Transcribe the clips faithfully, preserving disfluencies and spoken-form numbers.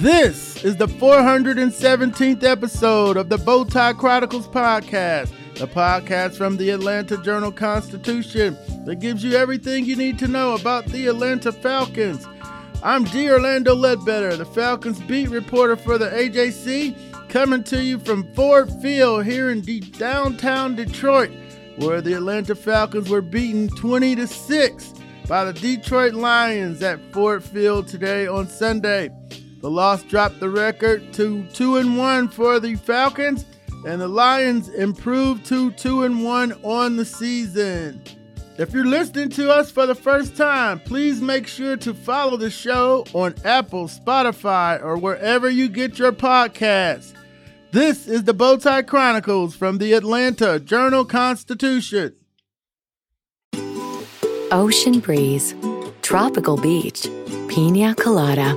This is the four hundred seventeenth episode of the Bowtie Chronicles podcast, the podcast from the Atlanta Journal-Constitution that gives you everything you need to know about the Atlanta Falcons. I'm D. Orlando Ledbetter, the Falcons beat reporter for the A J C, coming to you from Ford Field here in de- downtown Detroit, where the Atlanta Falcons were beaten twenty to six by the Detroit Lions at Ford Field today on Sunday. The loss dropped the record to two and one for the Falcons, and the Lions improved to two and one on the season. If you're listening to us for the first time, please make sure to follow the show on Apple, Spotify, or wherever you get your podcasts. This is the Bowtie Chronicles from the Atlanta Journal-Constitution. Ocean breeze, tropical beach, piña colada.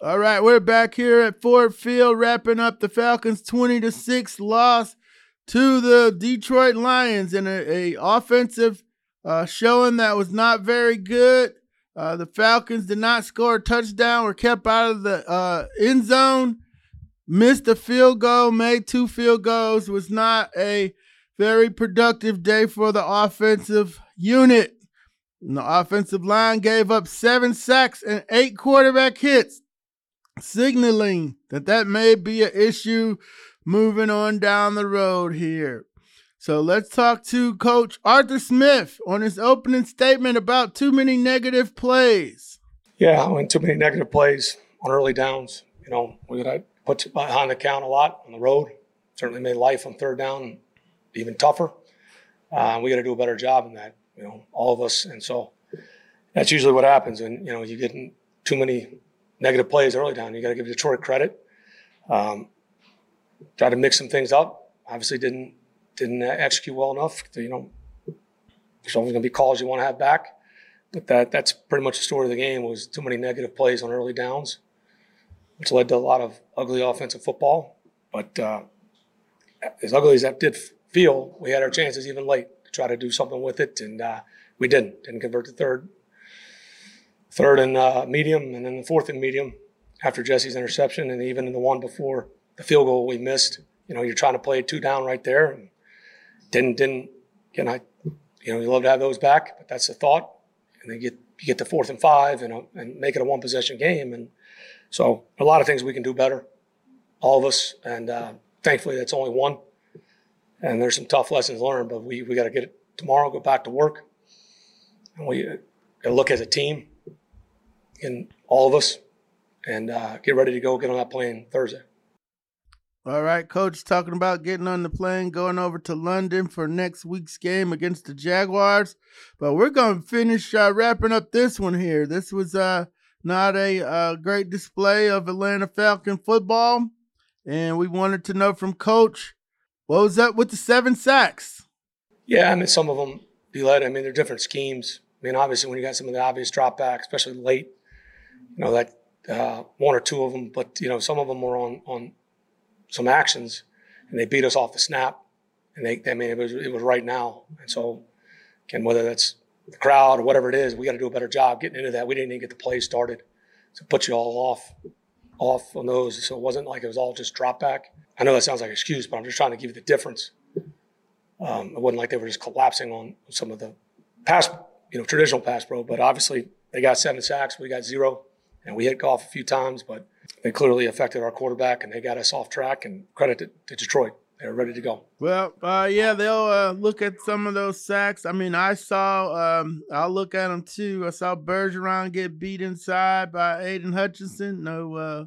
All right, we're back here at Ford Field, wrapping up the Falcons' twenty to six loss to the Detroit Lions in a, a offensive uh, showing that was not very good. Uh, the Falcons did not score a touchdown, were kept out of the uh, end zone, missed a field goal, made two field goals. Was not a very productive day for the offensive unit. And the offensive line gave up seven sacks and eight quarterback hits, signaling that that may be an issue moving on down the road here. So let's talk to Coach Arthur Smith on his opening statement about too many negative plays. Yeah, I mean, too many negative plays on early downs. You know, we got put behind the count a lot on the road. Certainly made life on third down even tougher. Uh, we got to do a better job in that, you know, all of us. And so that's usually what happens. And, you know, you're getting too many negative plays early down. You got to give Detroit credit. Um, try to mix some things up. Obviously, didn't didn't execute well enough. To, you know, there's always going to be calls you want to have back. But that that's pretty much the story of the game, was too many negative plays on early downs, which led to a lot of ugly offensive football. But uh, as ugly as that did feel, we had our chances even late to try to do something with it, and uh, we didn't. Didn't convert the third. Third and uh, medium, and then the fourth and medium after Jesse's interception, and even in the one before the field goal we missed. You know, you're trying to play two down right there, and didn't didn't. Again, I, you know, you love to have those back, but that's the thought. And then you get you get the fourth and five, and a, and make it a one possession game. And so a lot of things we can do better, all of us. And uh, thankfully, that's only one. And there's some tough lessons learned, but we we got to get it tomorrow. Go back to work, and we uh, gotta look as a team. In all of us, and uh, get ready to go get on that plane Thursday. All right, Coach, talking about getting on the plane, going over to London for next week's game against the Jaguars. But we're going to finish uh, wrapping up this one here. This was uh, not a uh, great display of Atlanta Falcon football, and we wanted to know from Coach, what was up with the seven sacks? Yeah, I mean, some of them, be led. I mean, they're different schemes. I mean, obviously, when you got some of the obvious dropbacks, especially late, you know, that uh, one or two of them, but, you know, some of them were on, on some actions, and they beat us off the snap, and they, I mean, it was, it was right now. And so, again, whether that's the crowd or whatever it is, we got to do a better job getting into that. We didn't even get the play started, so put you all off off on those. So it wasn't like it was all just drop back. I know that sounds like an excuse, but I'm just trying to give you the difference. Um, it wasn't like they were just collapsing on some of the pass, you know, traditional pass pro, but obviously they got seven sacks, we got zero. And we hit Goff a few times, but they clearly affected our quarterback, and they got us off track. And credit to, to Detroit. They're ready to go. Well, uh, yeah, they'll uh, look at some of those sacks. I mean, I saw um, – I'll look at them too. I saw Bergeron get beat inside by Aiden Hutchinson. No uh,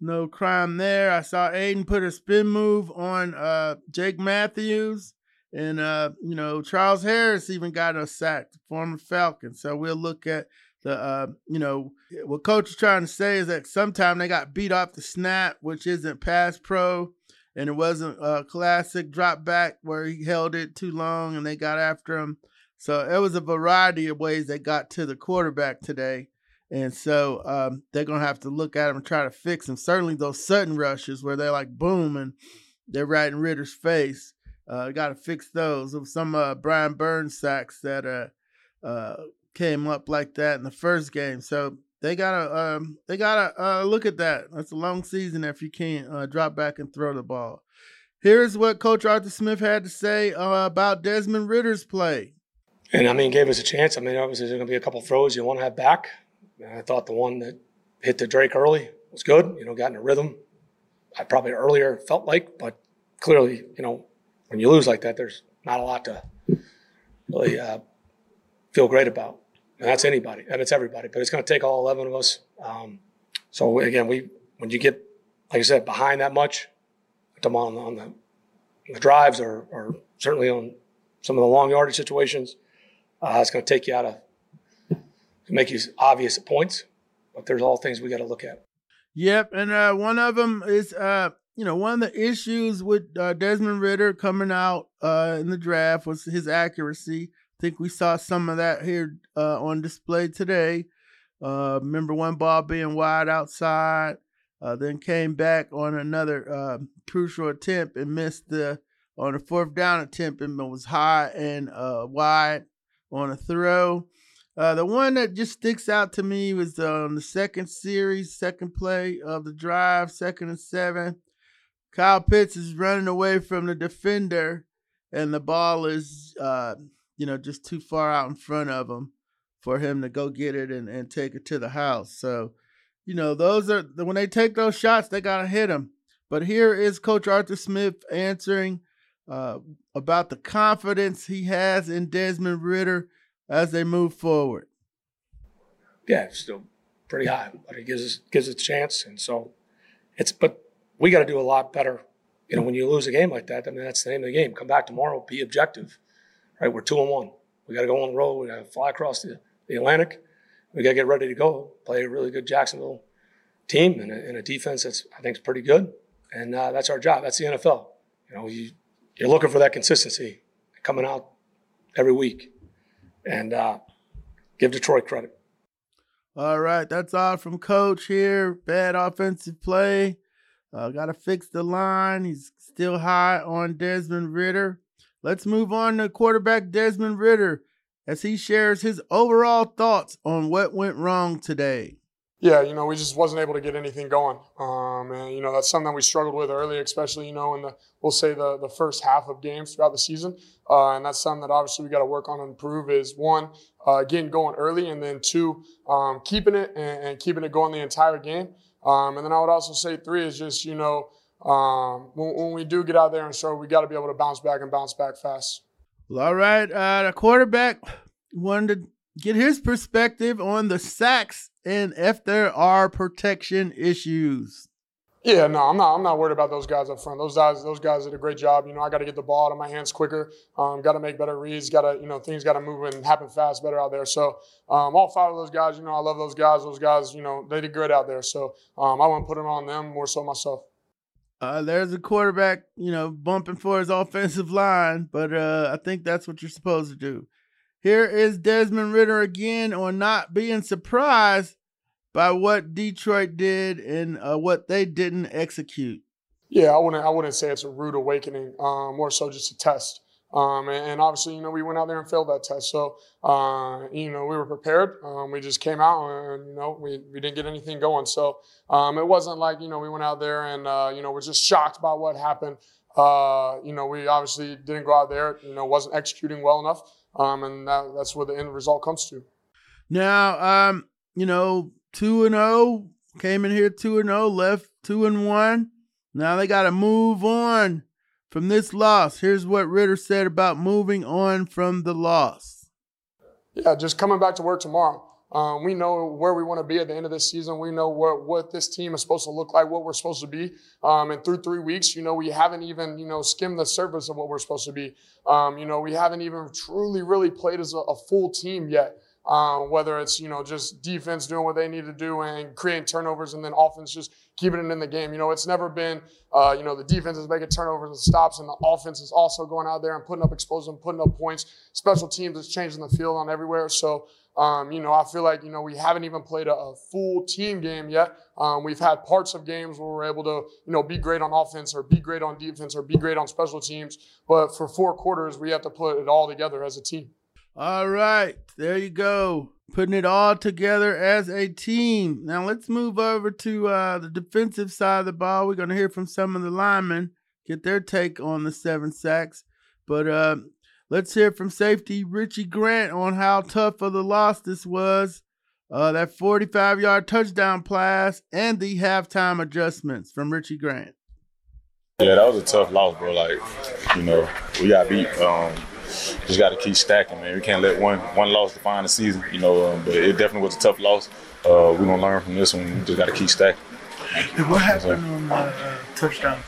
no crime there. I saw Aiden put a spin move on uh, Jake Matthews. And, uh, you know, Charles Harris even got a sack, the former Falcon. So we'll look at the, uh, you know, what coach is trying to say is that sometime they got beat off the snap, which isn't pass pro. And it wasn't a classic drop back where he held it too long and they got after him. So it was a variety of ways they got to the quarterback today. And so um, they're going to have to look at him and try to fix him. Certainly those sudden rushes where they're like, boom, and they're right in Ritter's face. Uh, got to fix those. With some uh, Brian Burns sacks that uh, uh, came up like that in the first game. So they gotta, um, they gotta uh, look at that. That's a long season if you can't uh, drop back and throw the ball. Here's what Coach Arthur Smith had to say uh, about Desmond Ridder's play. And I mean, gave us a chance. I mean, obviously there's gonna be a couple throws you want to have back. And I thought the one that hit the Drake early was good. You know, got in a rhythm. I probably earlier felt like, but clearly, you know. When you lose like that, there's not a lot to really uh, feel great about. And that's anybody, and it's everybody. But it's going to take all eleven of us. Um, so, again, we when you get, like I said, behind that much, them on, on, the, on the drives or, or certainly on some of the long yardage situations, uh, it's going to take you out of – make you obvious at points. But there's all things we got to look at. Yep, and uh, one of them is uh... – you know, one of the issues with uh, Desmond Ridder coming out uh, in the draft was his accuracy. I think we saw some of that here uh, on display today. Uh, remember one ball being wide outside, uh, then came back on another uh, crucial attempt and missed the on a fourth down attempt and was high and uh, wide on a throw. Uh, the one that just sticks out to me was on um, the second series, second play of the drive, second and seven. Kyle Pitts is running away from the defender, and the ball is, uh, you know, just too far out in front of him for him to go get it and, and take it to the house. So, you know, those are when they take those shots, they gotta hit them. But here is Coach Arthur Smith answering uh, about the confidence he has in Desmond Ridder as they move forward. Yeah, it's still pretty high, but it gives us gives it a chance, and so it's but. We got to do a lot better, you know. When you lose a game like that, I mean that's the name of the game. Come back tomorrow, be objective, right? We're two and one. We got to go on the road. We got to fly across the, the Atlantic. We got to get ready to go. Play a really good Jacksonville team and a, and a defense that's I think is pretty good. And uh, that's our job. That's the N F L. You know, you you're looking for that consistency coming out every week. And uh, give Detroit credit. All right, that's all from Coach here. Bad offensive play. Uh, got to fix the line. He's still high on Desmond Ridder. Let's move on to quarterback Desmond Ridder as he shares his overall thoughts on what went wrong today. Yeah, you know, we just wasn't able to get anything going. Um, and, you know, that's something that we struggled with early, especially, you know, in the, we'll say the, the first half of games throughout the season. Uh, and that's something that obviously we got to work on and improve is one, uh, getting going early, and then two, um, keeping it and, and keeping it going the entire game. Um, and then I would also say three is just, you know, um, when, when we do get out there and struggle, we got to be able to bounce back and bounce back fast. Well, all right. Uh, the quarterback wanted to get his perspective on the sacks and if there are protection issues. Yeah, no, I'm not. I'm not worried about those guys up front. Those guys, those guys did a great job. You know, I got to get the ball out of my hands quicker. Um, got to make better reads. Got to, you know, things got to move and happen fast, better out there. So, um, all five of those guys, you know, I love those guys. Those guys, you know, they did good out there. So, um, I wouldn't put it on them more so myself. Uh, there's a quarterback, you know, bumping for his offensive line, but uh, I think that's what you're supposed to do. Here is Desmond Ridder again on not being surprised by what Detroit did and uh, what they didn't execute. Yeah, I wouldn't I wouldn't say it's a rude awakening, um, more so just a test. Um, and, and obviously, you know, we went out there and failed that test. So, uh, you know, we were prepared. Um, we just came out and, you know, we, we didn't get anything going. So um, it wasn't like, you know, we went out there and, uh, you know, we're just shocked by what happened. Uh, you know, we obviously didn't go out there, you know, wasn't executing well enough. Um, and that, that's where the end result comes to. Now, um, you know, Two and zero came in here. Two and zero left. Two and one. Now they got to move on From this loss, here's what Ridder said about moving on from the loss. Yeah, just coming back to work tomorrow. Um, we know where we want to be at the end of this season. We know what, what this team is supposed to look like, what we're supposed to be. Um, and through three weeks, you know, we haven't even, you know, skimmed the surface of what we're supposed to be. Um, you know, we haven't even truly, really played as a, a full team yet. Um, whether it's, you know, just defense doing what they need to do and creating turnovers and then offense just keeping it in the game. You know, it's never been, uh, you know, the defense is making turnovers and stops and the offense is also going out there and putting up explosions, putting up points. Special teams is changing the field on everywhere. So, um, you know, I feel like, you know, we haven't even played a, a full team game yet. Um, we've had parts of games where we're able to, you know, be great on offense or be great on defense or be great on special teams. But for four quarters, we have to put it all together as a team. All right, there you go. Putting it all together as a team. Now let's move over to uh, the defensive side of the ball. We're going to hear from some of the linemen, get their take on the seven sacks. But uh, let's hear from safety Richie Grant on how tough of the loss this was, uh, that forty-five-yard touchdown pass and the halftime adjustments from Richie Grant. Yeah, that was a tough loss, bro. Like, you know, we got beat. Um, Just got to keep stacking, man. We can't let one one loss define the season, you know. Um, but it definitely was a tough loss. Uh, we're gonna learn from this one. We just got to keep stacking. Dude, what happened so, on the uh, touchdown?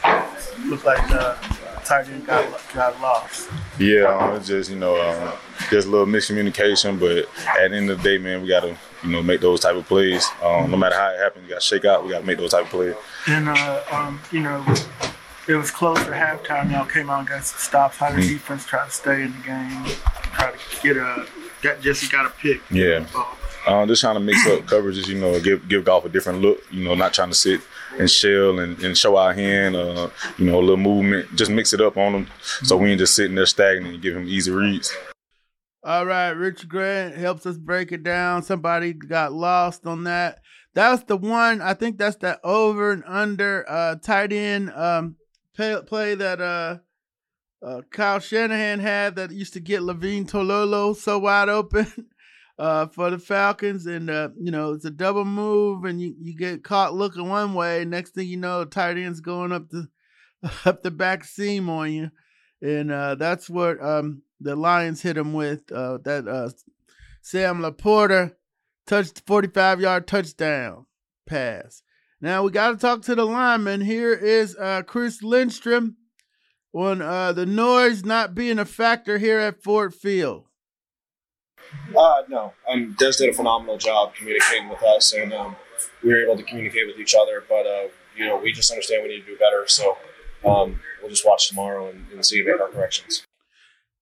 Looked like the tight end got got lost. Yeah, um, it's just you know, um, just a little miscommunication. But at the end of the day, man, we got to you know make those type of plays. Um, no matter how it happens, we got to shake out. We got to make those type of plays. And uh, um, you know. It was close at halftime. Y'all came out and got some stops. How did mm-hmm. defense try to stay in the game? Try to get a got Jesse got a pick. Yeah, um, just trying to mix up coverages. You know, give give golf a different look. You know, not trying to sit and shell and, and show our hand. Uh, you know, a little movement. Just mix it up on them, mm-hmm. so we ain't just sitting there stagnant and giving them easy reads. All right, Richard Grant helps us break it down. Somebody got lost on that. That's the one. I think that's that over and under uh, tight end. Um, play that uh, uh, Kyle Shanahan had that used to get Levine Tololo so wide open uh, for the Falcons. And, uh, you know, it's a double move and you, you get caught looking one way. Next thing you know, tight end's going up the, up the back seam on you. And uh, that's what um, the Lions hit him with, uh, that uh, Sam LaPorta touched forty-five-yard touchdown pass. Now, we got to talk to the lineman. Here is uh, Chris Lindstrom on uh, the noise not being a factor here at Ford Field. Uh, no, um, Des did a phenomenal job communicating with us, and um, we were able to communicate with each other. But, uh, you know, we just understand we need to do better. So um, we'll just watch tomorrow and, and see about our corrections.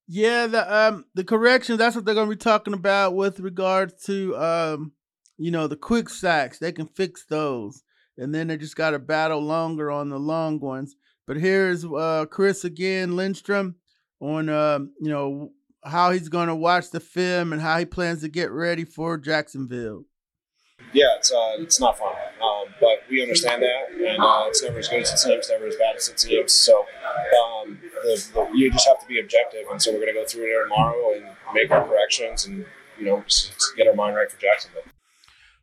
Yeah, the um, the corrections, that's what they're going to be talking about with regards to, um, you know, the quick sacks. They can fix those. And then they just got to battle longer on the long ones. But here's uh, Chris again, Lindstrom, on uh, you know how he's going to watch the film and how he plans to get ready for Jacksonville. Yeah, it's uh, it's not fun, um, but we understand that, and uh, it's never as good as it seems, never as bad as it seems. So um, the, the, you just have to be objective, and so we're going to go through there tomorrow and make our corrections, and you know get our mind right for Jacksonville.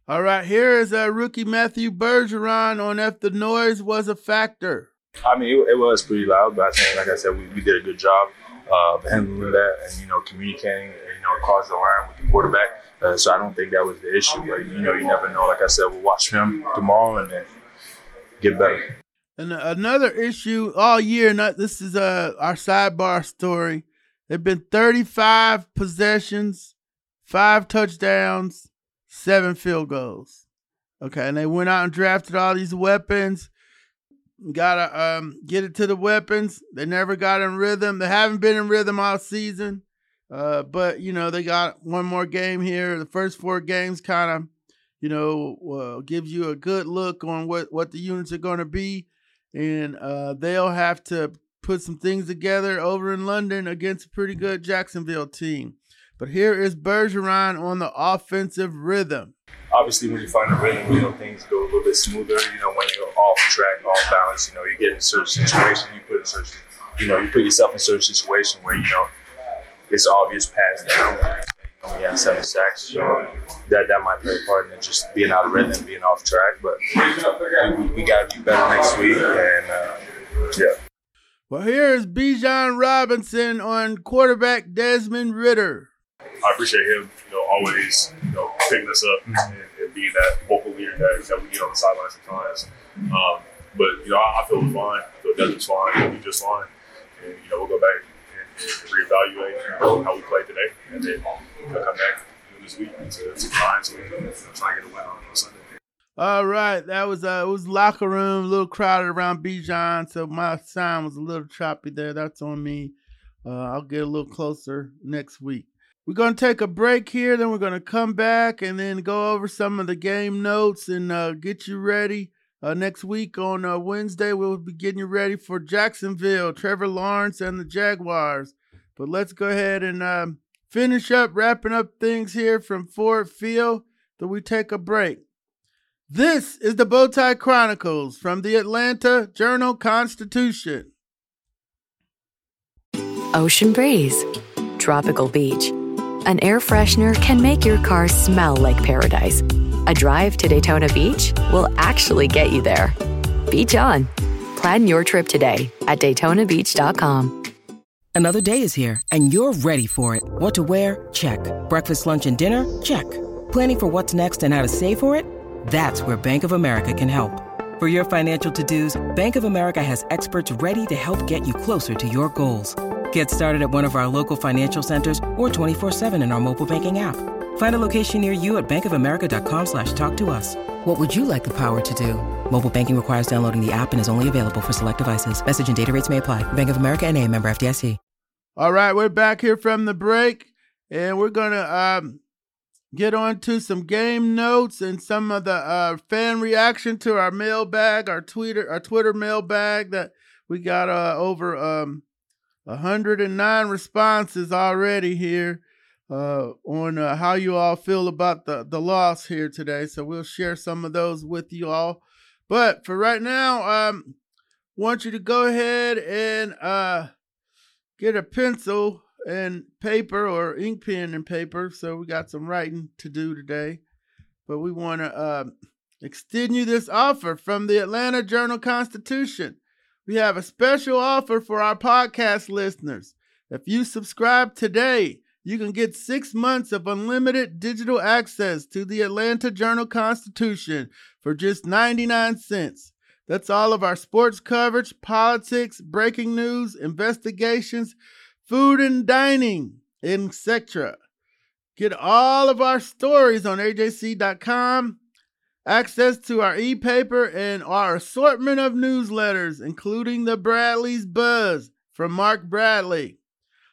All right, here is uh, rookie Matthew Bergeron on if the noise was a factor. I mean, it, it was pretty loud, but I think, like I said, we, we did a good job uh, of handling that and, you know, communicating and, you know, across the line with the quarterback. Uh, so I don't think that was the issue. But, you know, you never know. Like I said, we'll watch him tomorrow and then get better. And another issue all year, not, this is uh, our sidebar story. There have been thirty-five possessions, five touchdowns, seven field goals. Okay, and they went out and drafted all these weapons. Gotta um, get it to the weapons. They never got in rhythm. They haven't been in rhythm all season. Uh, but, you know, they got one more game here. The first four games kind of, you know, uh, gives you a good look on what, what the units are going to be. And uh, they'll have to put some things together over in London against a pretty good Jacksonville team. But here is Bergeron on the offensive rhythm. Obviously, when you find a rhythm, you know, things go a little bit smoother. You know, when you're off track, off balance, you know, you get in certain situations, you put in certain, you know, you put yourself in certain situations where, you know, it's obvious pass down. We had seven sacks, so that, that might play a part in it, just being out of rhythm, being off track. But we, we got to do better next week, and uh, yeah. Well, here's Bijan Robinson on quarterback Desmond Ridder. I appreciate him, you know, always, you know, picking us up and, and being that vocal leader that, that we get on the sidelines sometimes. Um, but, you know, I, I feel fine. I feel Desmond's fine. He's just fine. And, you know, we'll go back and, and reevaluate how we played today. And then we'll come back this week to, to grind so we can, you know, try and get a win on, on Sunday. All right, that was uh, it was locker room, a little crowded around Bijan, so my sound was a little choppy there. That's on me. Uh, I'll get a little closer next week. We're going to take a break here, then we're going to come back and then go over some of the game notes and uh, get you ready. Uh, next week on uh, Wednesday, we'll be getting you ready for Jacksonville, Trevor Lawrence and the Jaguars. But let's go ahead and uh, finish up, wrapping up things here from Ford Field, then we take a break. This is the Bowtie Chronicles from the Atlanta Journal-Constitution. Ocean breeze, tropical beach. An air freshener can make your car smell like paradise. A drive to Daytona Beach will actually get you there. Beach on. Plan your trip today at daytona beach dot com. Another day is here, and you're ready for it. What to wear? Check. Breakfast, lunch, and dinner? Check. Planning for what's next and how to save for it? That's where Bank of America can help. For your financial to-dos, Bank of America has experts ready to help get you closer to your goals. Get started at one of our local financial centers or twenty-four seven in our mobile banking app. Find a location near you at bankofamerica.com slash talk to us. What would you like the power to do? Mobile banking requires downloading the app and is only available for select devices. Message and data rates may apply. Bank of America N A, member F D I C. All right, we're back here from the break, and we're going to... Um... get on to some game notes and some of the uh, fan reaction to our mailbag, our Twitter, our Twitter mailbag that we got uh, over um, one hundred nine responses already here uh, on uh, how you all feel about the, the loss here today. So we'll share some of those with you all. But for right now, I um, want you to go ahead and uh, get a pencil and paper or ink pen and paper. So we got some writing to do today, but we want to uh, extend you this offer from the Atlanta Journal-Constitution. We have a special offer for our podcast listeners. If you subscribe today, you can get six months of unlimited digital access to the Atlanta Journal-Constitution for just ninety-nine cents. That's all of our sports coverage, politics, breaking news, investigations, food and dining, et cetera. Get all of our stories on A J C dot com, access to our e-paper and our assortment of newsletters, including the Bradley's Buzz from Mark Bradley.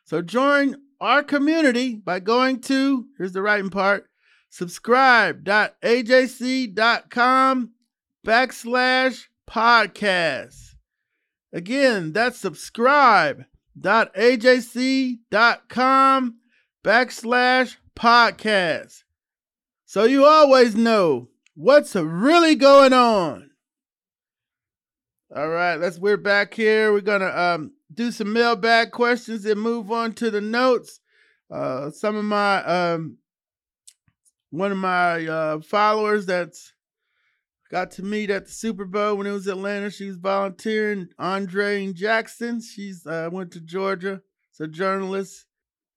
So join our community by going to, here's the writing part, subscribe.A J C dot com backslash podcast. Again, that's subscribe. dot ajc.com backslash podcast. So you always know what's really going on. All right, let's we're back here. We're gonna um do some mailbag questions and move on to the notes. Uh, some of my um one of my uh, followers that's got to meet at the Super Bowl when it was Atlanta. She was volunteering. Andre Jackson. She's uh, went to Georgia. She's a journalist.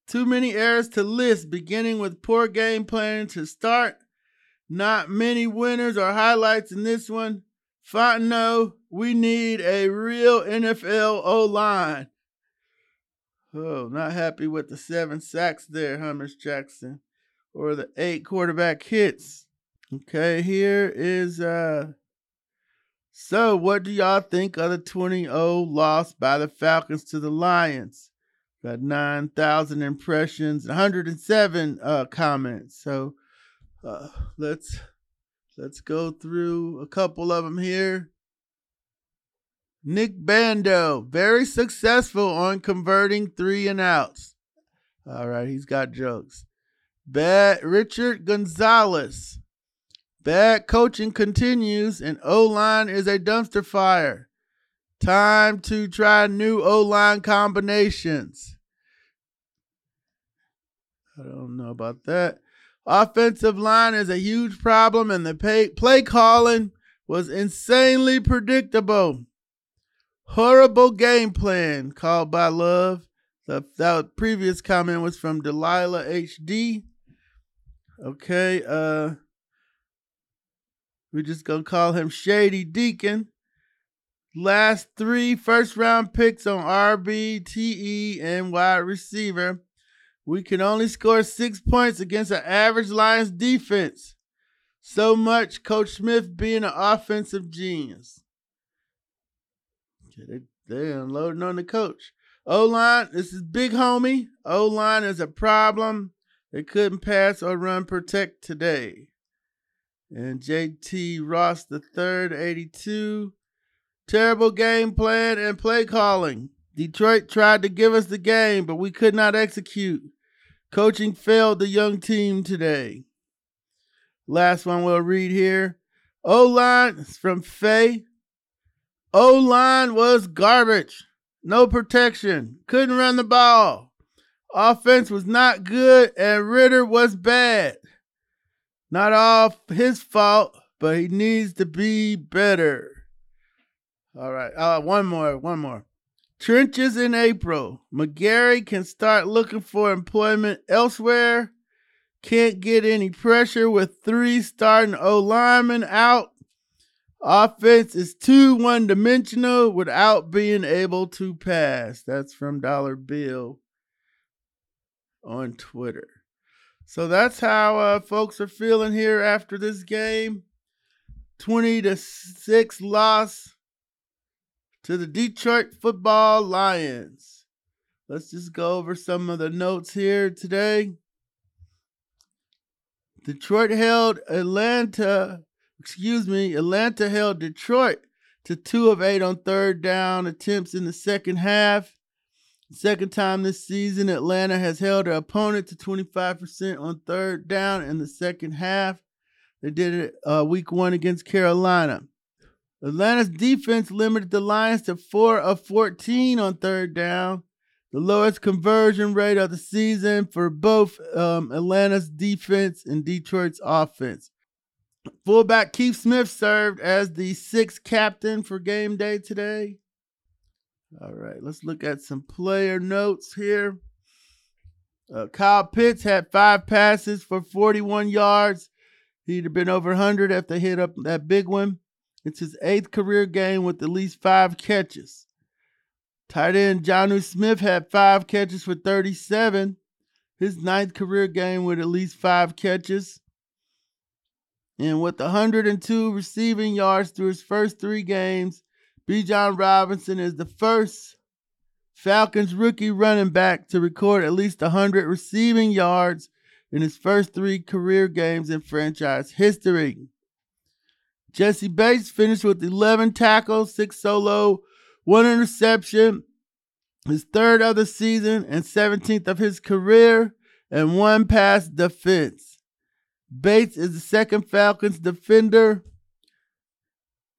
Too many errors to list, beginning with poor game planning to start. Not many winners or highlights in this one. Fontenot, we need a real N F L O-line. Oh, not happy with the seven sacks there, Hummus Jackson, or the eight quarterback hits. Okay, here is, uh, so what do y'all think of the twenty oh loss by the Falcons to the Lions? Got nine thousand impressions, one hundred seven uh, comments. So uh, let's let's go through a couple of them here. Nick Bando, very successful on converting three and outs. All right, he's got jokes. Bad Richard Gonzalez. Bad coaching continues, and O-line is a dumpster fire. Time to try new O-line combinations. I don't know about that. Offensive line is a huge problem, and the pay- play calling was insanely predictable. horrible game plan called by Love. The, that previous comment was from Delilah H D. Okay, uh, we're just going to call him Shady Deacon. Last three first-round picks on R B, T E, and wide receiver. We can only score six points against an average Lions defense. So much Coach Smith being an offensive genius. Okay, they, they're unloading on the coach. O-line, this is big homie. O-line is a problem. They couldn't pass or run protect today. And J T Ross the third, eighty-two. Terrible game plan and play calling. Detroit tried to give us the game, but we could not execute. Coaching failed the young team today. Last one we'll read here. O-line is from Faye. O-line was garbage. No protection. Couldn't run the ball. Offense was not good, and Ridder was bad. Not all his fault, but he needs to be better. All right. Uh, one more. One more. Trenches in April. McGarry can start looking for employment elsewhere. Can't get any pressure with three starting O-linemen out. Offense is too one-dimensional without being able to pass. That's from Dollar Bill on Twitter. So that's how uh, folks are feeling here after this game. twenty to six loss to the Detroit Football Lions. Let's just go over some of the notes here today. Detroit held Atlanta, excuse me, Atlanta held Detroit to two of eight on third down attempts in the second half. Second time this season, Atlanta has held their opponent to twenty-five percent on third down in the second half. They did it uh, week one against Carolina. Atlanta's defense limited the Lions to four of fourteen on third down, the lowest conversion rate of the season for both um, Atlanta's defense and Detroit's offense. Fullback Keith Smith served as the sixth captain for game day today. All right, let's look at some player notes here. Uh, Kyle Pitts had five passes for forty-one yards. He'd have been over one hundred if they hit up that big one. It's his eighth career game with at least five catches. Tight end Jonnu Smith had five catches for thirty-seven. His ninth career game with at least five catches. And with one hundred two receiving yards through his first three games, Bijan Robinson is the first Falcons rookie running back to record at least one hundred receiving yards in his first three career games in franchise history. Jesse Bates finished with eleven tackles, six solo, one interception, his third of the season and seventeenth of his career, and one pass defense. Bates is the second Falcons defender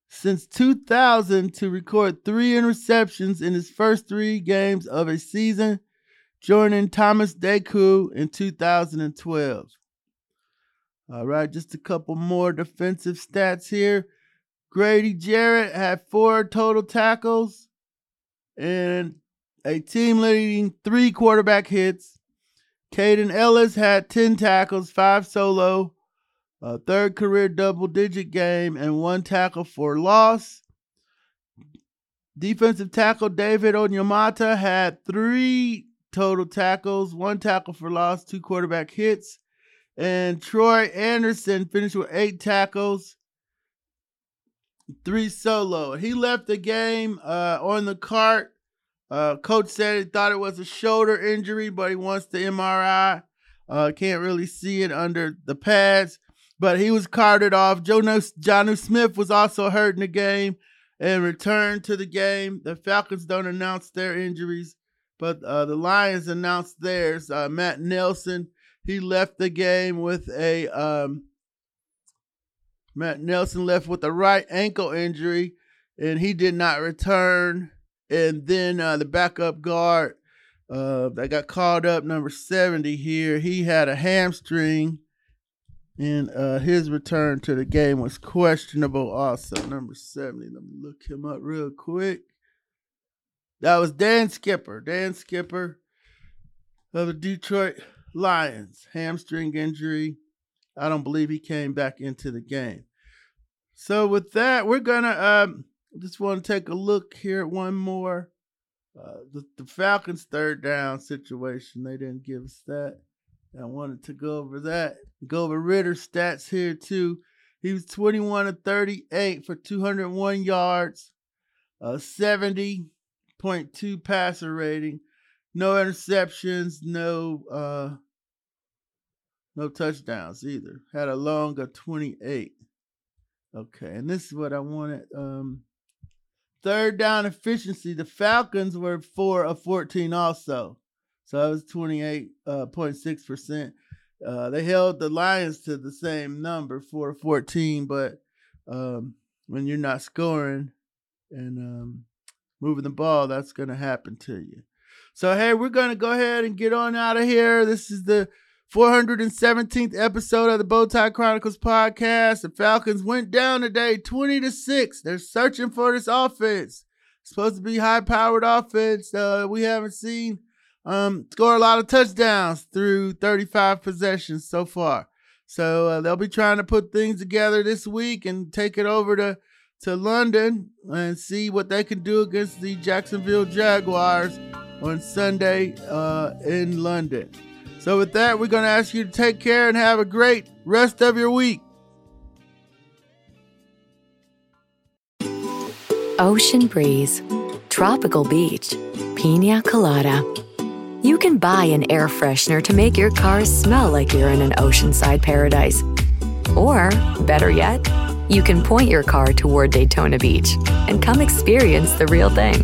since two thousand to record three interceptions in his first three games of a season, joining Thomas DeCoud in two thousand twelve. All right, just a couple more defensive stats here. Grady Jarrett had four total tackles and a team-leading three quarterback hits. Caden Ellis had ten tackles, five solo, a third career double-digit game, and one tackle for loss. Defensive tackle David Onyemata had three total tackles, one tackle for loss, two quarterback hits. And Troy Anderson finished with eight tackles, three solo. He left the game uh, on the cart. Uh, coach said he thought it was a shoulder injury, but he wants the M R I. Uh, can't really see it under the pads. But he was carted off. Jonnu Smith was also hurt in the game and returned to the game. The Falcons don't announce their injuries, but uh, the Lions announced theirs. Uh, Matt Nelson, he left the game with a um, Matt Nelson left with a right ankle injury, and he did not return. And then uh, the backup guard uh, that got called up, number seventy here, he had a hamstring. And uh, his return to the game was questionable also. Number seventy, let me look him up real quick. That was Dan Skipper. Dan Skipper of the Detroit Lions. Hamstring injury. I don't believe he came back into the game. So with that, we're going to um, just want to take a look here at one more. Uh, the, the Falcons' third down situation. They didn't give us that. I wanted to go over that. Go over Ridder's stats here too. He was twenty-one of thirty-eight for two hundred one yards, a seventy point two passer rating, no interceptions, no uh, no touchdowns either. Had a long of twenty-eight. Okay, and this is what I wanted. Um, third down efficiency. The Falcons were four of fourteen also. So that was twenty-eight point six percent. Uh, uh, they held the Lions to the same number, four of fourteen, but um, when you're not scoring and um, moving the ball, that's going to happen to you. So, hey, we're going to go ahead and get on out of here. This is the four hundred seventeenth episode of the Bowtie Chronicles podcast. The Falcons went down today twenty to six. They're searching for this offense. It's supposed to be high-powered offense uh, we haven't seen. Um, score a lot of touchdowns through thirty-five possessions so far. So uh, they'll be trying to put things together this week and take it over to, to London and see what they can do against the Jacksonville Jaguars on Sunday uh, in London. So with that, we're going to ask you to take care and have a great rest of your week. Ocean breeze, tropical beach, pina colada. You can buy an air freshener to make your car smell like you're in an oceanside paradise. Or, better yet, you can point your car toward Daytona Beach and come experience the real thing.